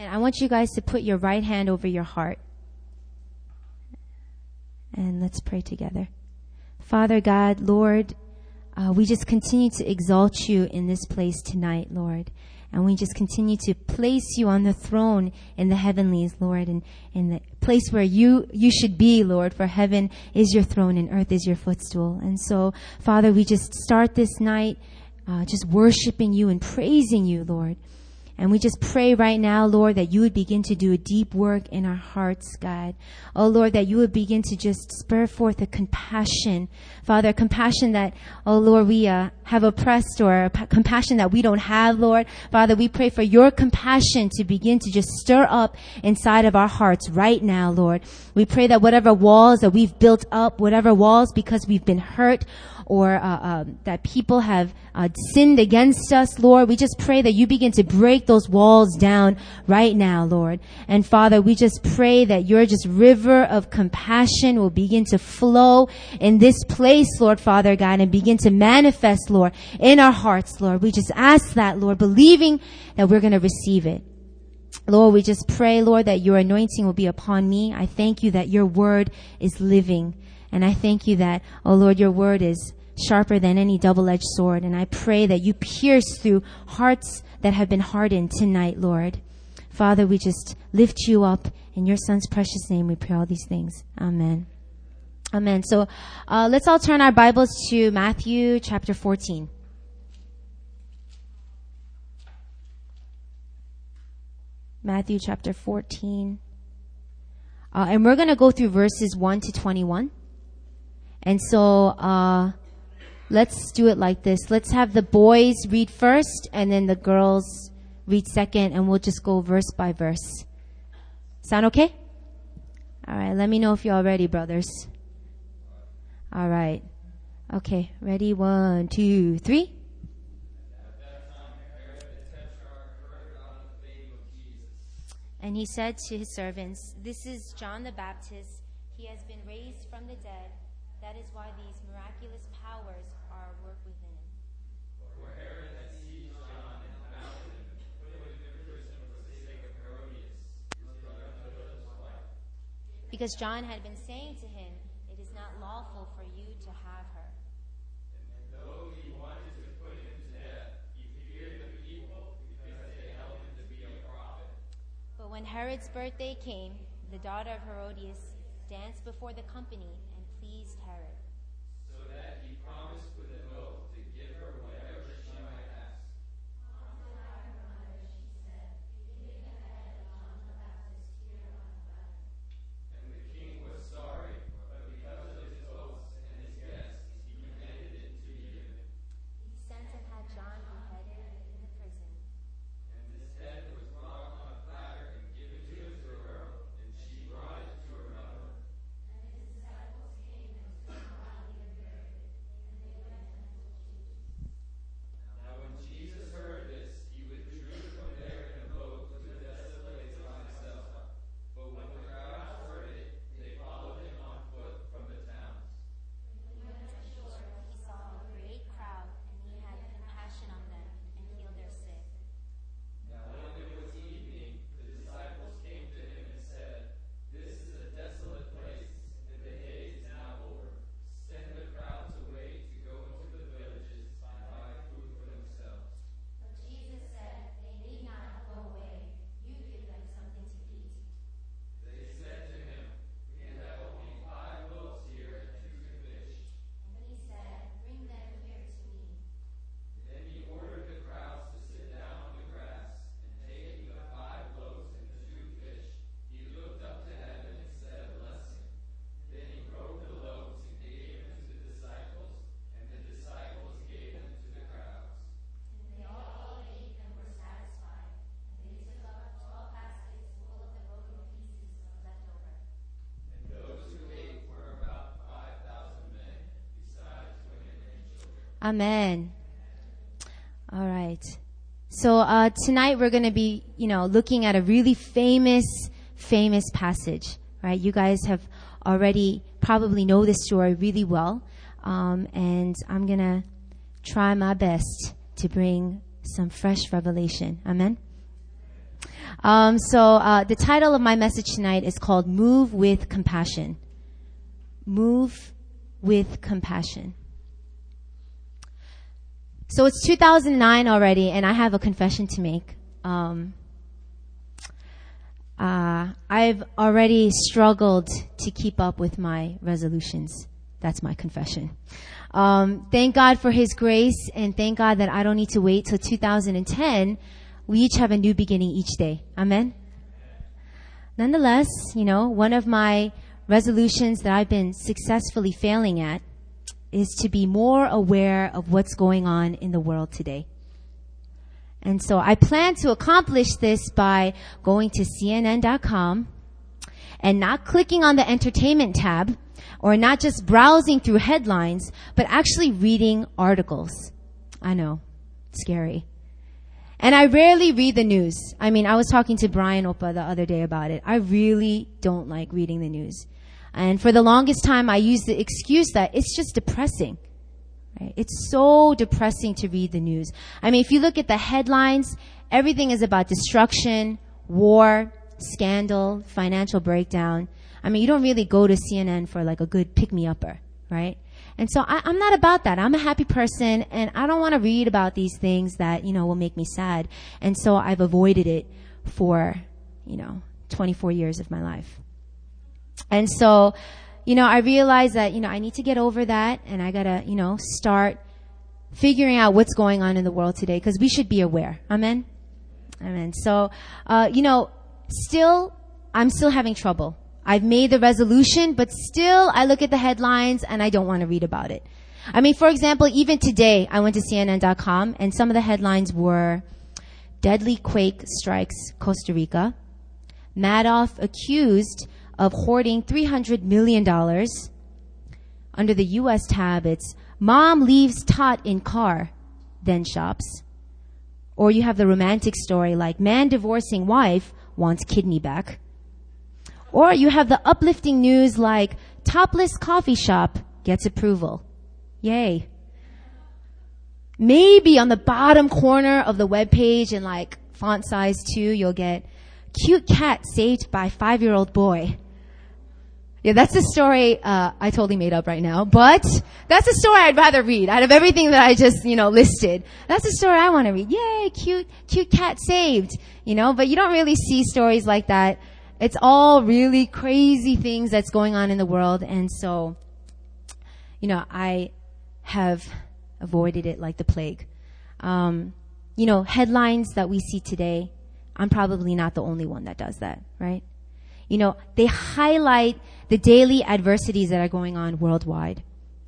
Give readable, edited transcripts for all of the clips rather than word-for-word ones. And I want you guys to put your right hand over your heart. And let's pray together. Father God, Lord, we just continue to exalt you in this place tonight, Lord. And we just continue to place you on the throne in the heavenlies, Lord, and in the place where you should be, Lord, for heaven is your throne and earth is your footstool. And so, Father, we just start this night just worshiping you and praising you, Lord. And we just pray right now, Lord, that you would begin to do a deep work in our hearts, God. Oh, Lord, that you would begin to just spur forth a compassion, Father, compassion that, oh, Lord, we have oppressed, or compassion that we don't have, Lord. Father, we pray for your compassion to begin to just stir up inside of our hearts right now, Lord. We pray that whatever walls that we've built up, whatever walls because we've been hurt, or that people have sinned against us, Lord. We just pray that you begin to break those walls down right now, Lord. And Father, we just pray that your just river of compassion will begin to flow in this place, Lord, Father God, and begin to manifest, Lord, in our hearts, Lord. We just ask that, Lord, believing that we're going to receive it. Lord, we just pray, Lord, that your anointing will be upon me. I thank you that your word is living. And I thank you that, oh Lord, your word is sharper than any double-edged sword. And I pray that you pierce through hearts that have been hardened tonight, Lord. Father, we just lift you up. In your son's precious name, we pray all these things. Amen. Amen. So let's all turn our Bibles to Matthew chapter 14. Matthew chapter 14. And we're going to go through verses 1 to 21. And so let's do it like this. Let's have the boys read first, and then the girls read second, and we'll just go verse by verse. Sound okay? All right, let me know if you're all ready, brothers. All right. Okay, ready? 1, 2, 3. And he said to his servants, "This is John the Baptist. He has been raised from the dead. That is why these miraculous powers are at work within him." For Herod had seized John and bound him, put him in prison for the sake of Herodias, his brother Philip's wife. Because John had been saying to him, "It is not lawful for you to have her." And though he wanted to put him to death, he feared the people because they held him to be a prophet. But when Herod's birthday came, the daughter of Herodias danced before the company, Herod. So that he promised with an oath to give her whatever she might ask. After that, her mother, she said, "Leave the head of John the Baptist here on the platter." And the king was sorry, but because of his oaths and his guests, he commanded it to be given. He sent and had John beheaded in the prison. And his head was brought on a platter and given to his girl, and she brought it to her mother. Amen. All right. So tonight we're going to be, looking at a really famous passage, right? You guys have already probably know this story really well. And I'm going to try my best to bring some fresh revelation. Amen. The title of my message tonight is called Move with Compassion. Move with Compassion. So it's 2009 already, and I have a confession to make. I've already struggled to keep up with my resolutions. That's my confession. Thank God for His grace, and thank God that I don't need to wait till 2010. We each have a new beginning each day. Amen? Nonetheless, you know, one of my resolutions that I've been successfully failing at is to be more aware of what's going on in the world today. And so I plan to accomplish this by going to CNN.com and not clicking on the entertainment tab or not just browsing through headlines, but actually reading articles. I know, scary. And I rarely read the news. I mean, I was talking to Brian Opa the other day about it. I really don't like reading the news. And for the longest time, I used the excuse that it's just depressing. Right? It's so depressing to read the news. I mean, if you look at the headlines, everything is about destruction, war, scandal, financial breakdown. I mean, you don't really go to CNN for like a good pick-me-upper, right? And so I'm not about that. I'm a happy person, and I don't want to read about these things that, you know, will make me sad. And so I've avoided it for, you know, 24 years of my life. And so, you know, I realized that, you know, I need to get over that, and I got to, you know, start figuring out what's going on in the world today, because we should be aware. Amen? Amen. So, you know, I'm still having trouble. I've made the resolution, but still I look at the headlines and I don't want to read about it. I mean, for example, even today I went to CNN.com and some of the headlines were deadly quake strikes Costa Rica, Madoff accused of hoarding $300 million. Under the U.S. tab, it's mom leaves tot in car, then shops. Or you have the romantic story like man divorcing wife wants kidney back. Or you have the uplifting news like topless coffee shop gets approval. Yay. Maybe on the bottom corner of the webpage in like font size 2, you'll get cute cat saved by 5-year-old boy. Yeah, that's a story I totally made up right now, but that's a story I'd rather read out of everything that I just, you know, listed. That's a story I want to read. Yay, cute cat saved, you know, but you don't really see stories like that. It's all really crazy things that's going on in the world, and so, you know, I have avoided it like the plague. You know, headlines that we see today, I'm probably not the only one that does that, right? You know, they highlight the daily adversities that are going on worldwide.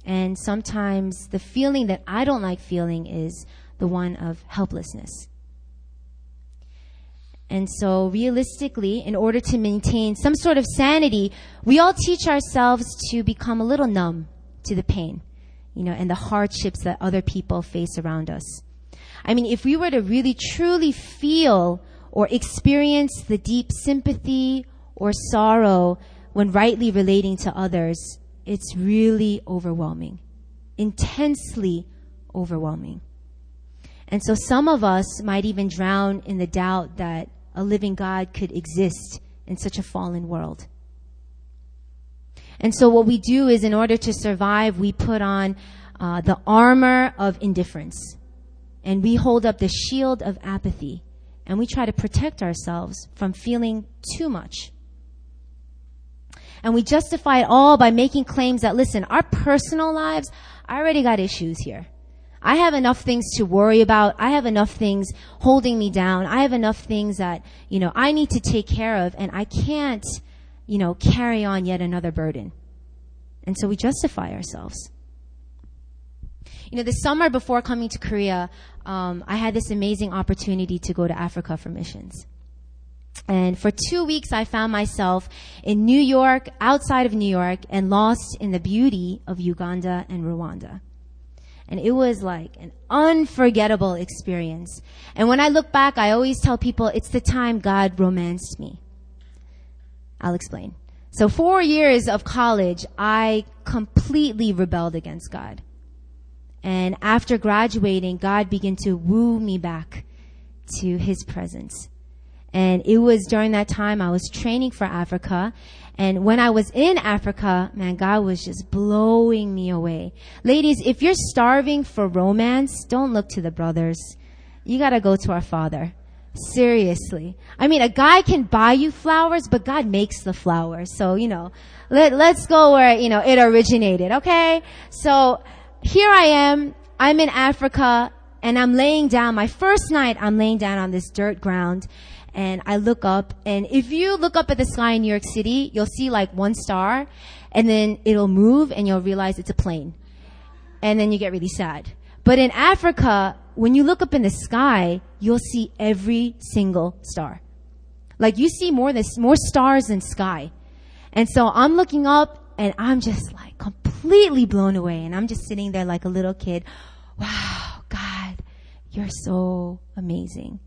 And sometimes the feeling that I don't like feeling is the one of helplessness. And so realistically, in order to maintain some sort of sanity, we all teach ourselves to become a little numb to the pain, you know, and the hardships that other people face around us. I mean, if we were to really truly feel or experience the deep sympathy or sorrow when rightly relating to others, it's really overwhelming, intensely overwhelming. And so some of us might even drown in the doubt that a living God could exist in such a fallen world. And so what we do is, in order to survive, we put on the armor of indifference, and we hold up the shield of apathy. And we try to protect ourselves from feeling too much. And we justify it all by making claims that, listen, our personal lives, I already got issues here. I have enough things to worry about. I have enough things holding me down. I have enough things that, you know, I need to take care of, and I can't, you know, carry on yet another burden. And so we justify ourselves. You know, the summer before coming to Korea, I had this amazing opportunity to go to Africa for missions. And for 2 weeks, I found myself in New York, outside of New York, and lost in the beauty of Uganda and Rwanda. And it was like an unforgettable experience. And when I look back, I always tell people it's the time God romanced me. I'll explain. So 4 years of college, I completely rebelled against God. And after graduating, God began to woo me back to His presence. And it was during that time I was training for Africa. And when I was in Africa, man, God was just blowing me away. Ladies, if you're starving for romance, don't look to the brothers. You gotta go to our Father. Seriously. I mean, a guy can buy you flowers, but God makes the flowers. So, you know, let's go where, you know, it originated. Okay? So here I am. I'm in Africa and I'm laying down. My first night, I'm laying down on this dirt ground. And I look up, and if you look up at the sky in New York City, you'll see like one star, and then it'll move, and you'll realize it's a plane. And then you get really sad. But in Africa, when you look up in the sky, you'll see every single star. Like, you see more stars than sky. And so I'm looking up, and I'm just like completely blown away, and I'm just sitting there like a little kid. Wow, God, you're so amazing.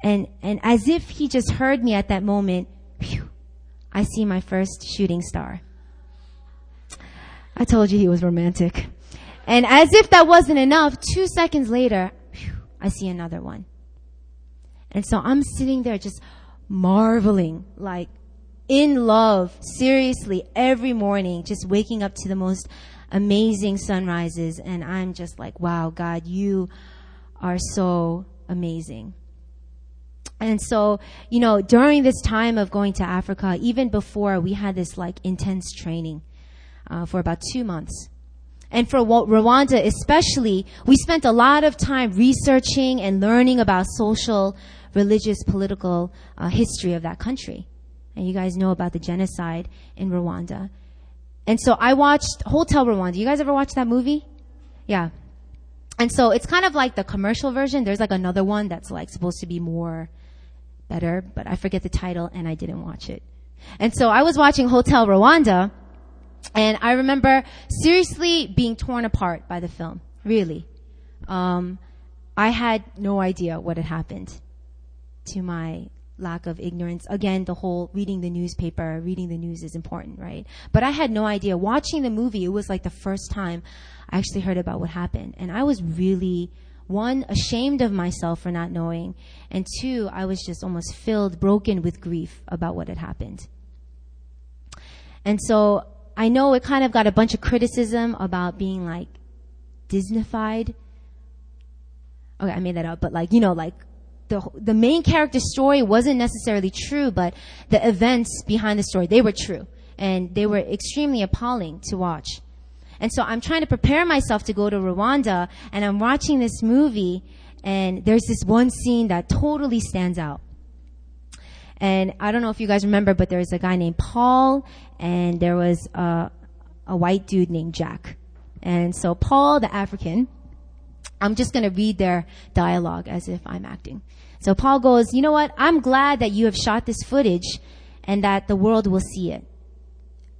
And as if he just heard me at that moment, phew, I see my first shooting star. I told you he was romantic. And as if that wasn't enough, 2 seconds later, phew, I see another one. And so I'm sitting there just marveling, like in love, seriously, every morning, just waking up to the most amazing sunrises. And I'm just like, wow, God, you are so amazing. And so, you know, during this time of going to Africa, even before, we had this like intense training for about 2 months. And for Rwanda especially, we spent a lot of time researching and learning about social, religious, political history of that country. And you guys know about the genocide in Rwanda. And so I watched Hotel Rwanda. You guys ever watch that movie? Yeah. And so it's kind of like the commercial version. There's like another one that's like supposed to be more better, but I forget the title and I didn't watch it. And so I was watching Hotel Rwanda, and I remember seriously being torn apart by the film. Really. I had no idea what had happened, to my lack of ignorance. Again, the whole reading the news is important, right? But I had no idea. Watching the movie, it was like the first time I actually heard about what happened. And I was really, one, ashamed of myself for not knowing. And two, I was just almost broken with grief about what had happened. And so I know it kind of got a bunch of criticism about being like Disney-fied. Okay, I made that up, but like, you know, like the main character's story wasn't necessarily true, but the events behind the story, they were true. And they were extremely appalling to watch. And so I'm trying to prepare myself to go to Rwanda, and I'm watching this movie, and there's this one scene that totally stands out. And I don't know if you guys remember, but there was a guy named Paul, and there was a white dude named Jack. And so Paul, the African, I'm just going to read their dialogue as if I'm acting. So Paul goes, "You know what? I'm glad that you have shot this footage and that the world will see it.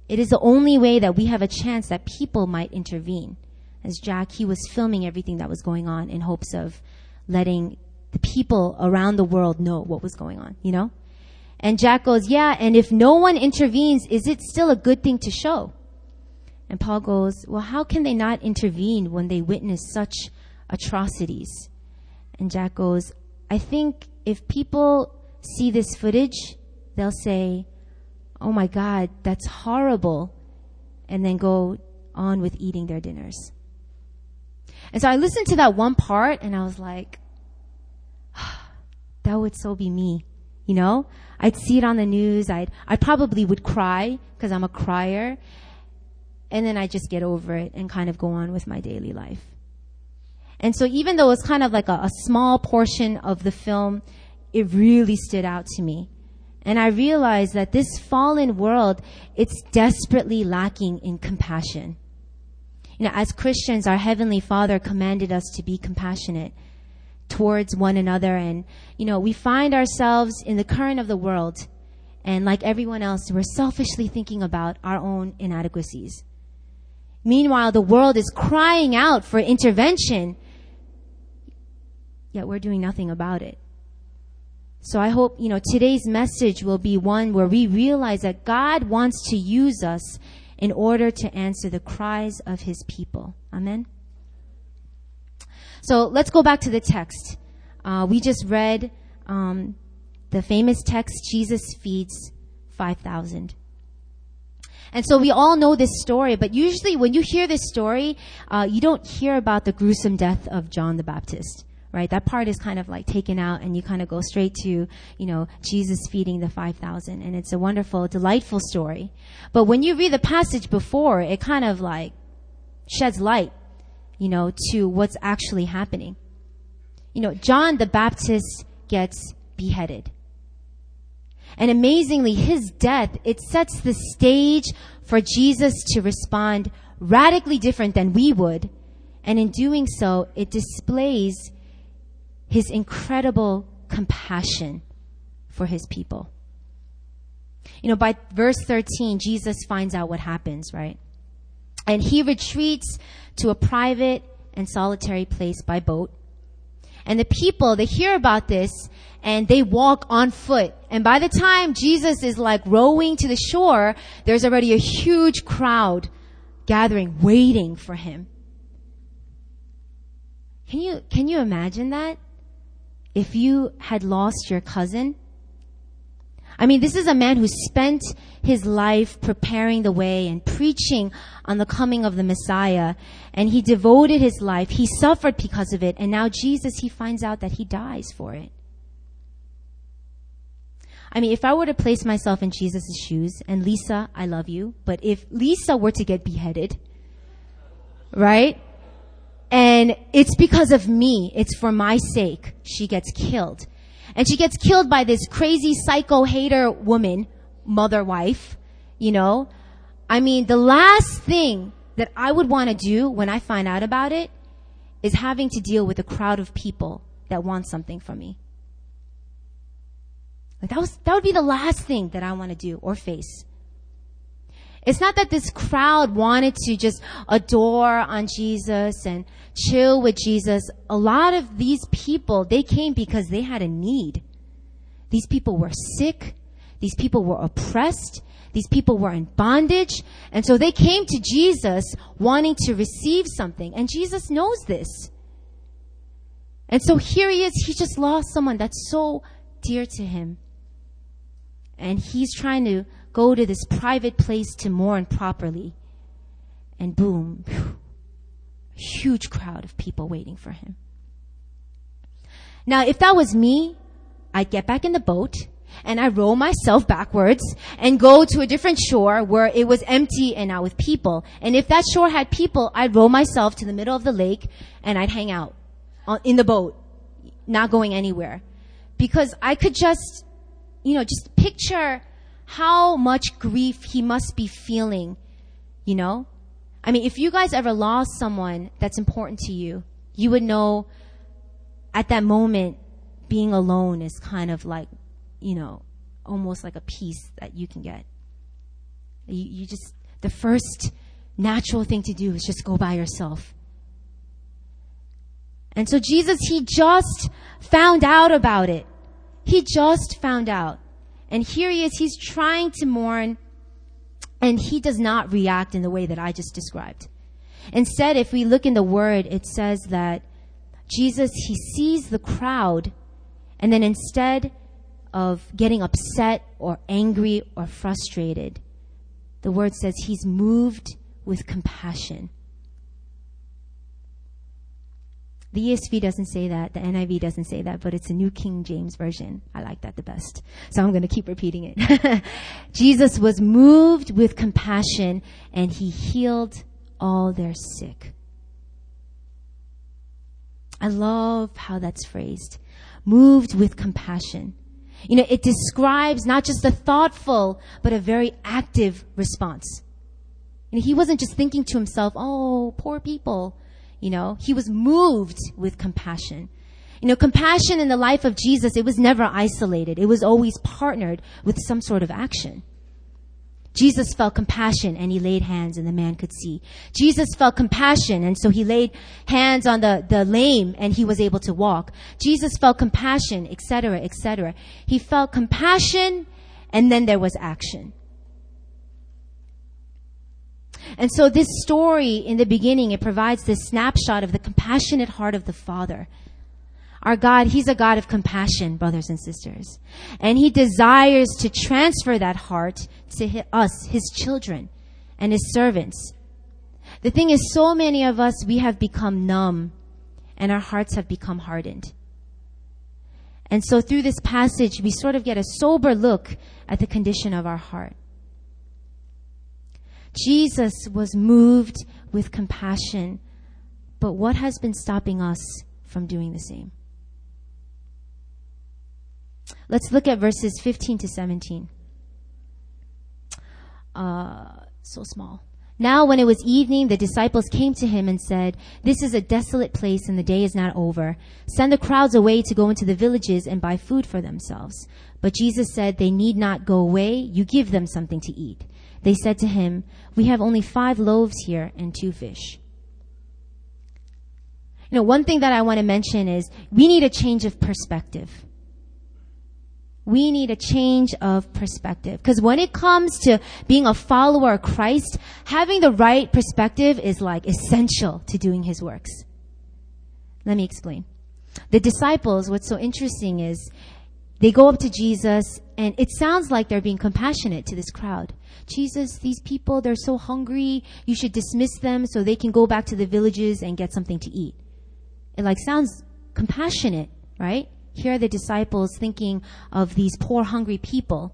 It is the only way that we have a chance that people might intervene." As Jack, he was filming everything that was going on in hopes of letting the people around the world know what was going on, you know? And Jack goes, "Yeah, and if no one intervenes, is it still a good thing to show?" And Paul goes, "Well, how can they not intervene when they witness such atrocities?" And Jack goes, "I think if people see this footage, they'll say, 'Oh my God, that's horrible,' and then go on with eating their dinners." And so I listened to that one part, and I was like, that would so be me, you know? I'd see it on the news. I probably would cry because I'm a crier, and then I just get over it and kind of go on with my daily life. And so even though it's kind of like a small portion of the film, it really stood out to me. And I realized that this fallen world, it's desperately lacking in compassion. You know, as Christians, our Heavenly Father commanded us to be compassionate towards one another. And, you know, we find ourselves in the current of the world. And like everyone else, we're selfishly thinking about our own inadequacies. Meanwhile, the world is crying out for intervention, yet we're doing nothing about it. So I hope, you know, today's message will be one where we realize that God wants to use us in order to answer the cries of his people. Amen? So let's go back to the text. We just read the famous text, Jesus feeds 5,000. And so we all know this story, but usually when you hear this story, you don't hear about the gruesome death of John the Baptist, right? That part is kind of like taken out, and you kind of go straight to, you know, Jesus feeding the 5,000. And it's a wonderful, delightful story. But when you read the passage before, it kind of like sheds light, you know, to what's actually happening. You know, John the Baptist gets beheaded. And amazingly, his death, it sets the stage for Jesus to respond radically different than we would. And in doing so, it displays his incredible compassion for his people. You know, by verse 13, Jesus finds out what happens, right? And he retreats to a private and solitary place by boat. And the people, they hear about this, and they walk on foot. And by the time Jesus is like rowing to the shore, there's already a huge crowd gathering, waiting for him. Can you imagine that? If you had lost your cousin? I mean, this is a man who spent his life preparing the way and preaching on the coming of the Messiah. And he devoted his life. He suffered because of it. And now Jesus, he finds out that he dies for it. I mean, if I were to place myself in Jesus' shoes, and Lisa, I love you, but if Lisa were to get beheaded, right? And it's because of me. It's for my sake. She gets killed. And she gets killed by this crazy psycho hater woman, mother, wife, you know. I mean, the last thing that I would want to do when I find out about it is having to deal with a crowd of people that want something from me. Like that would be the last thing that I want to do or face. It's not that this crowd wanted to just adore on Jesus and chill with Jesus. A lot of these people, they came because they had a need. These people were sick. These people were oppressed. These people were in bondage. And so they came to Jesus wanting to receive something. And Jesus knows this. And so here he is. He just lost someone that's so dear to him. And he's trying to go to this private place to mourn properly. And boom, a huge crowd of people waiting for him. Now, if that was me, I'd get back in the boat and I row myself backwards and go to a different shore where it was empty and not with people. And if that shore had people, I'd row myself to the middle of the lake and I'd hang out in the boat, not going anywhere. Because I could just, you know, just picture how much grief he must be feeling, you know? I mean, if you guys ever lost someone that's important to you, you would know at that moment being alone is kind of like, you know, almost like a peace that you can get. You just, the first natural thing to do is just go by yourself. And so Jesus, he just found out about it. He just found out. And here he is, he's trying to mourn, and he does not react in the way that I just described. Instead, if we look in the Word, it says that Jesus, he sees the crowd, and then instead of getting upset or angry or frustrated, the Word says he's moved with compassion. The ESV doesn't say that. The NIV doesn't say that, but it's a New King James Version. I like that the best. So I'm going to keep repeating it. Jesus was moved with compassion, and he healed all their sick. I love how that's phrased. Moved with compassion. You know, it describes not just a thoughtful, but a very active response. You know, he wasn't just thinking to himself, oh, poor people. You know, he was moved with compassion. You know, compassion in the life of Jesus, it was never isolated. It was always partnered with some sort of action. Jesus felt compassion and he laid hands and the man could see. Jesus felt compassion and so he laid hands on the lame and he was able to walk. Jesus felt compassion, etc., etc. He felt compassion and then there was action. And so this story in the beginning, it provides this snapshot of the compassionate heart of the Father. Our God, He's a God of compassion, brothers and sisters. And He desires to transfer that heart to us, His children, and His servants. The thing is, so many of us, we have become numb, and our hearts have become hardened. And so through this passage, we sort of get a sober look at the condition of our heart. Jesus was moved with compassion, but what has been stopping us from doing the same? Let's look at verses 15 to 17. So small. Now when it was evening, the disciples came to him and said, "This is a desolate place and the day is not over. Send the crowds away to go into the villages and buy food for themselves." But Jesus said, "They need not go away. You give them something to eat." They said to him, "We have only 5 loaves here and 2 fish. You know, one thing that I want to mention is we need a change of perspective. We need a change of perspective. Because when it comes to being a follower of Christ, having the right perspective is like essential to doing His works. Let me explain. The disciples, what's so interesting is they go up to Jesus and it sounds like they're being compassionate to this crowd. "Jesus, these people, they're so hungry. You should dismiss them so they can go back to the villages and get something to eat." It like sounds compassionate, right? Here are the disciples thinking of these poor, hungry people.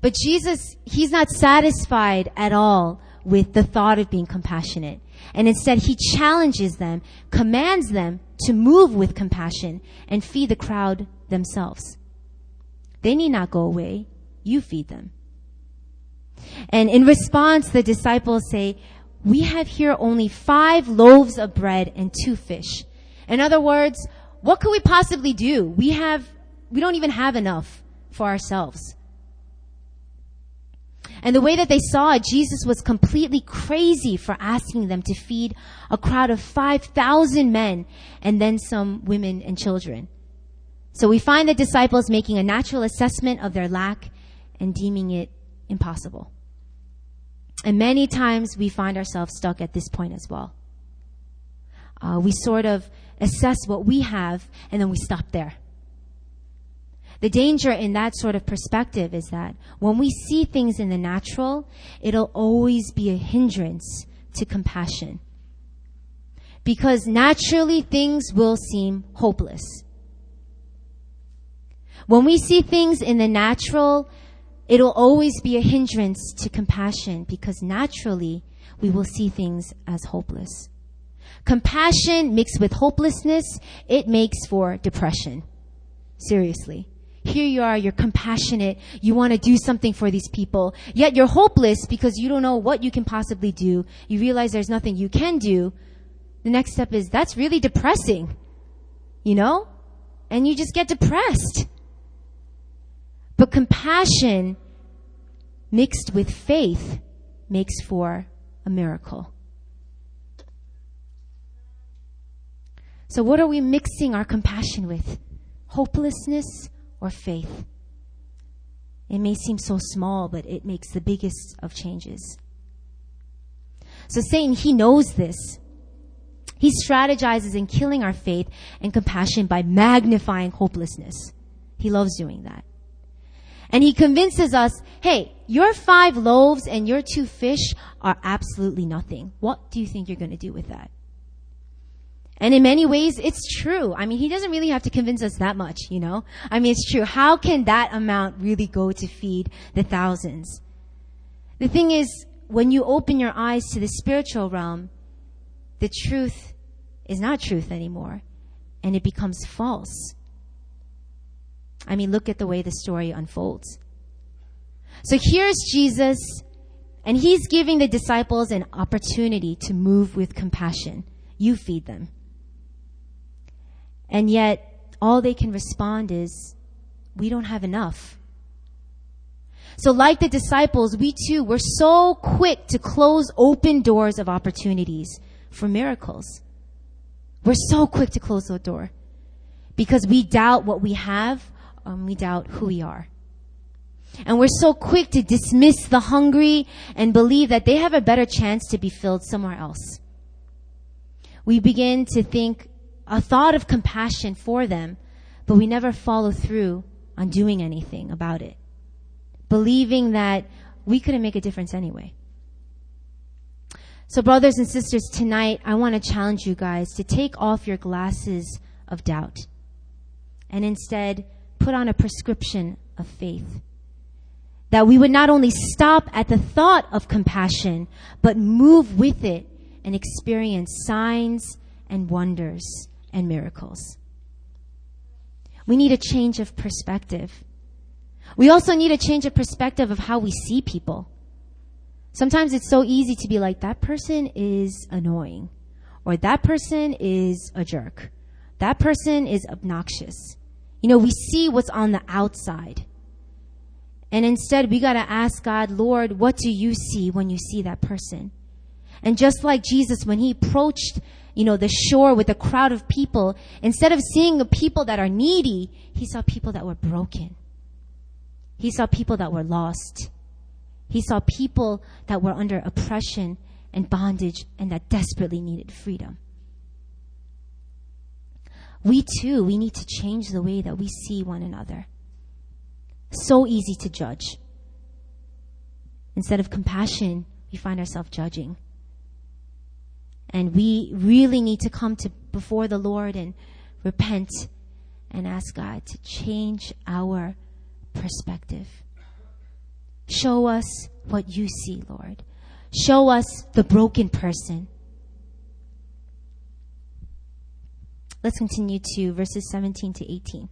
But Jesus, He's not satisfied at all with the thought of being compassionate. And instead, He challenges them, commands them to move with compassion and feed the crowd themselves. "They need not go away. You feed them." And in response, the disciples say, "We have here only 5 loaves of bread and 2 fish. In other words, what could we possibly do? We don't even have enough for ourselves. And the way that they saw it, Jesus was completely crazy for asking them to feed a crowd of 5,000 men and then some women and children. So we find the disciples making a natural assessment of their lack and deeming it impossible. And many times we find ourselves stuck at this point as well. We sort of assess what we have, and then we stop there. The danger in that sort of perspective is that when we see things in the natural, it'll always be a hindrance to compassion. Because naturally, things will seem hopeless. When we see things in the natural, it'll always be a hindrance to compassion, because naturally, we will see things as hopeless. Compassion mixed with hopelessness, it makes for depression. Seriously. Here you are, you're compassionate, you want to do something for these people, yet you're hopeless because you don't know what you can possibly do. You realize there's nothing you can do. The next step is, that's really depressing, you know? And you just get depressed. But compassion mixed with faith makes for a miracle. So what are we mixing our compassion with? Hopelessness or faith? It may seem so small, but it makes the biggest of changes. So Satan, he knows this. He strategizes in killing our faith and compassion by magnifying hopelessness. He loves doing that. And he convinces us, "Hey, your 5 loaves and your 2 fish are absolutely nothing. What do you think you're going to do with that?" And in many ways, it's true. I mean, he doesn't really have to convince us that much, you know? I mean, it's true. How can that amount really go to feed the thousands? The thing is, when you open your eyes to the spiritual realm, the truth is not truth anymore, and it becomes false. I mean, look at the way the story unfolds. So here's Jesus, and He's giving the disciples an opportunity to move with compassion. "You feed them." And yet, all they can respond is, "We don't have enough." So like the disciples, we too were so quick to close open doors of opportunities for miracles. We're so quick to close the door because we doubt what we have and we doubt who we are. And we're so quick to dismiss the hungry and believe that they have a better chance to be filled somewhere else. We begin to think a thought of compassion for them, but we never follow through on doing anything about it, believing that we couldn't make a difference anyway. So brothers and sisters, tonight I want to challenge you guys to take off your glasses of doubt and instead put on a prescription of faith, that we would not only stop at the thought of compassion, but move with it and experience signs and wonders and miracles. We need a change of perspective. We also need a change of perspective of how we see people. Sometimes it's so easy to be like, that person is annoying, or that person is a jerk. That person is obnoxious. You know, we see what's on the outside. And instead, we got to ask God, Lord, what do you see when you see that person? And just like Jesus, when he approached, you know, the shore with a crowd of people, instead of seeing the people that are needy, he saw people that were broken. He saw people that were lost. He saw people that were under oppression and bondage and that desperately needed freedom. We too, we need to change the way that we see one another. So easy to judge. Instead of compassion, we find ourselves judging. And we really need to come to before the Lord and repent and ask God to change our perspective. Show us what you see, Lord. Show us the broken person. Let's continue to verses 17 to 18.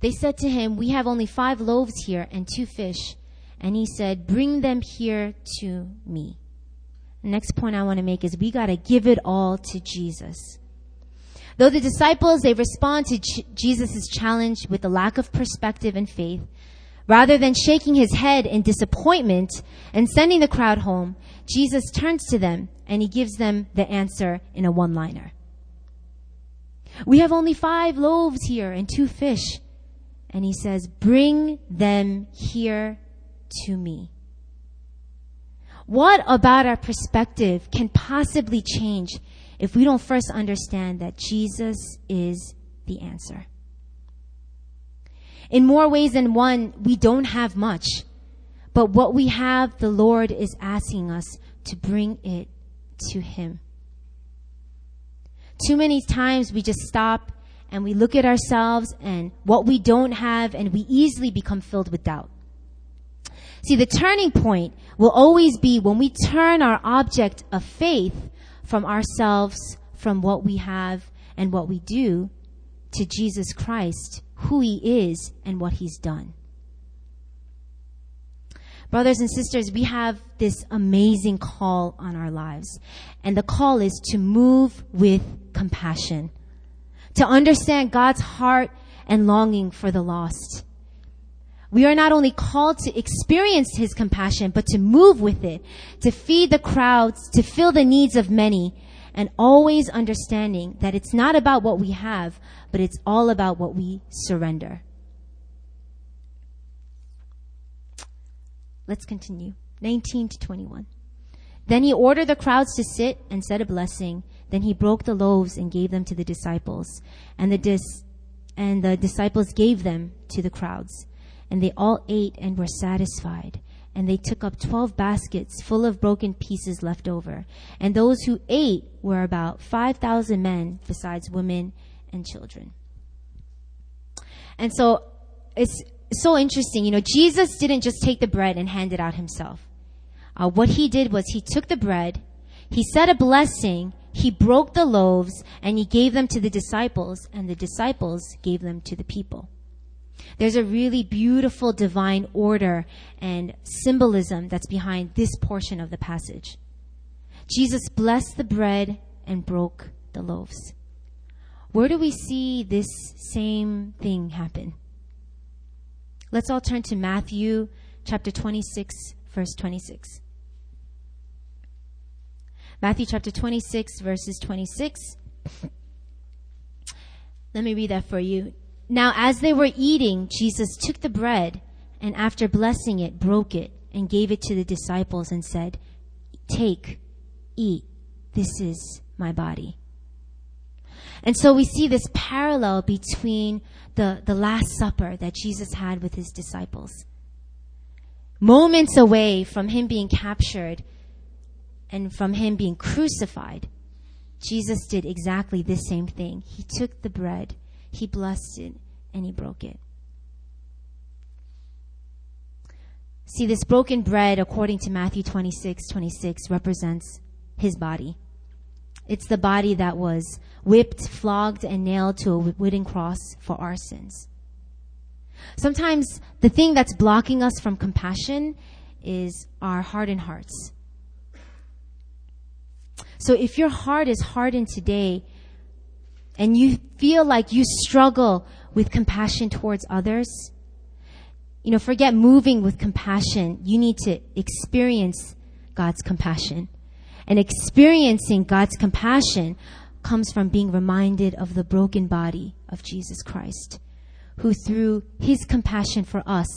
They said to him, "We have only 5 loaves here and 2 fish." And he said, "Bring them here to me." The next point I want to make is we got to give it all to Jesus. Though the disciples, they respond to Jesus' challenge with a lack of perspective and faith. Rather than shaking his head in disappointment and sending the crowd home, Jesus turns to them and he gives them the answer in a one-liner. "We have only 5 loaves here and 2 fish." And he says, "Bring them here to me." What about our perspective can possibly change if we don't first understand that Jesus is the answer? In more ways than one, we don't have much, but what we have, the Lord is asking us to bring it to him. Too many times we just stop and we look at ourselves and what we don't have, and we easily become filled with doubt. See, the turning point will always be when we turn our object of faith from ourselves, from what we have and what we do, to Jesus Christ, who he is and what he's done. Brothers and sisters, we have this amazing call on our lives. And the call is to move with compassion, to understand God's heart and longing for the lost. We are not only called to experience his compassion, but to move with it, to feed the crowds, to fill the needs of many, and always understanding that it's not about what we have, but it's all about what we surrender. Let's continue. 19 to 21. "Then he ordered the crowds to sit and said a blessing. Then he broke the loaves and gave them to the disciples, and the disciples gave them to the crowds. And they all ate and were satisfied. And they took up 12 baskets full of broken pieces left over. And those who ate were about 5,000 men, besides women and children." And so it's so interesting. You know, Jesus didn't just take the bread and hand it out himself. What he did was he took the bread, he said a blessing, he broke the loaves, and he gave them to the disciples, and the disciples gave them to the people. There's a really beautiful divine order and symbolism that's behind this portion of the passage. Jesus blessed the bread and broke the loaves. Where do we see this same thing happen? Let's all turn to Matthew chapter 26, verse 26. Matthew chapter 26, verses 26. Let me read that for you. "Now as they were eating, Jesus took the bread and after blessing it, broke it and gave it to the disciples and said, 'Take, eat. this is my body. And so we see this parallel between the Last Supper that Jesus had with his disciples. Moments away from him being captured and from him being crucified, Jesus did exactly this same thing. He took the bread, he blessed it, and he broke it. See, this broken bread, according to Matthew 26:26, represents his body. It's the body that was whipped, flogged, and nailed to a wooden cross for our sins. Sometimes the thing that's blocking us from compassion is our hardened hearts. So if your heart is hardened today and you feel like you struggle with compassion towards others, you know, forget moving with compassion. You need to experience God's compassion. And experiencing God's compassion comes from being reminded of the broken body of Jesus Christ, who through his compassion for us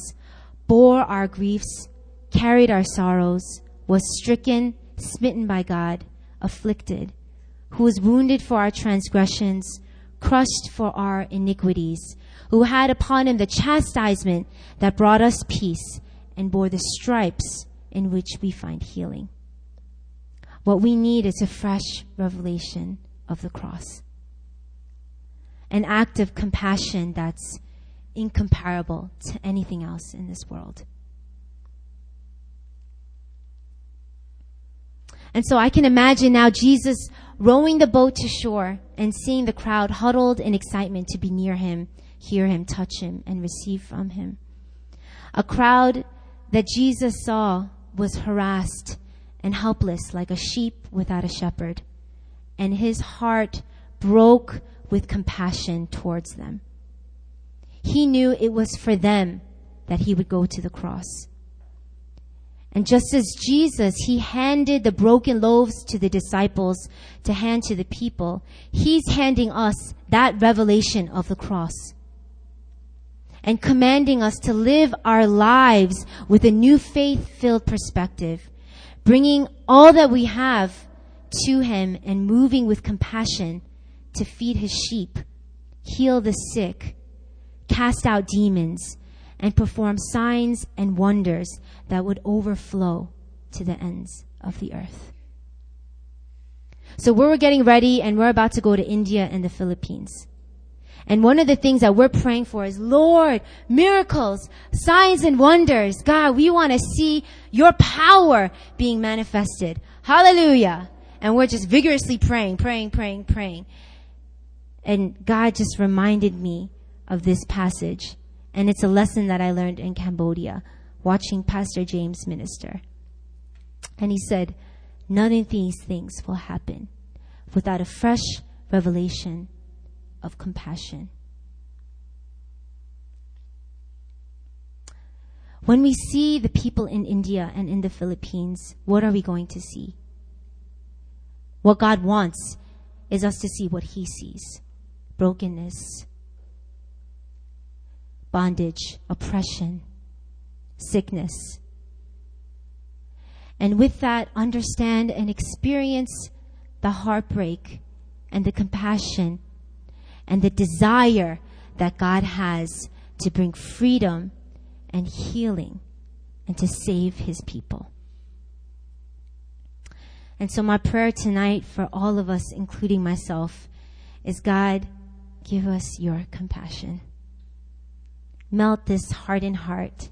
bore our griefs, carried our sorrows, was stricken, smitten by God, afflicted, who was wounded for our transgressions, crushed for our iniquities, who had upon him the chastisement that brought us peace, and bore the stripes in which we find healing. What we need is a fresh revelation of the cross. An act of compassion that's incomparable to anything else in this world. And so I can imagine now Jesus rowing the boat to shore and seeing the crowd huddled in excitement to be near him, hear him, touch him, and receive from him. A crowd that Jesus saw was harassed and helpless like a sheep without a shepherd. And his heart broke with compassion towards them. He knew it was for them that he would go to the cross. And just as Jesus, he handed the broken loaves to the disciples to hand to the people, he's handing us that revelation of the cross and commanding us to live our lives with a new faith-filled perspective, bringing all that we have to him and moving with compassion to feed his sheep, heal the sick, cast out demons, and perform signs and wonders that would overflow to the ends of the earth. So we're getting ready and we're about to go to India and the Philippines. And one of the things that we're praying for is, Lord, miracles, signs and wonders. God, we want to see your power being manifested. Hallelujah. And we're just vigorously praying. And God just reminded me of this passage. And it's a lesson that I learned in Cambodia, watching Pastor James minister. And he said, none of these things will happen without a fresh revelation of compassion. When we see the people in India and in the Philippines, what are we going to see? What God wants is us to see what he sees: brokenness, bondage, oppression, sickness. And with that, understand and experience the heartbreak and the compassion and the desire that God has to bring freedom and healing and to save his people. And so my prayer tonight for all of us, including myself, is, God, give us your compassion. Melt this hardened heart.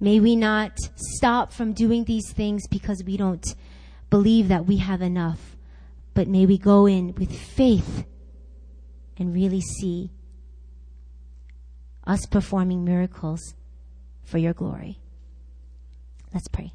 May we not stop from doing these things because we don't believe that we have enough. But may we go in with faith and really see us performing miracles for your glory. Let's pray.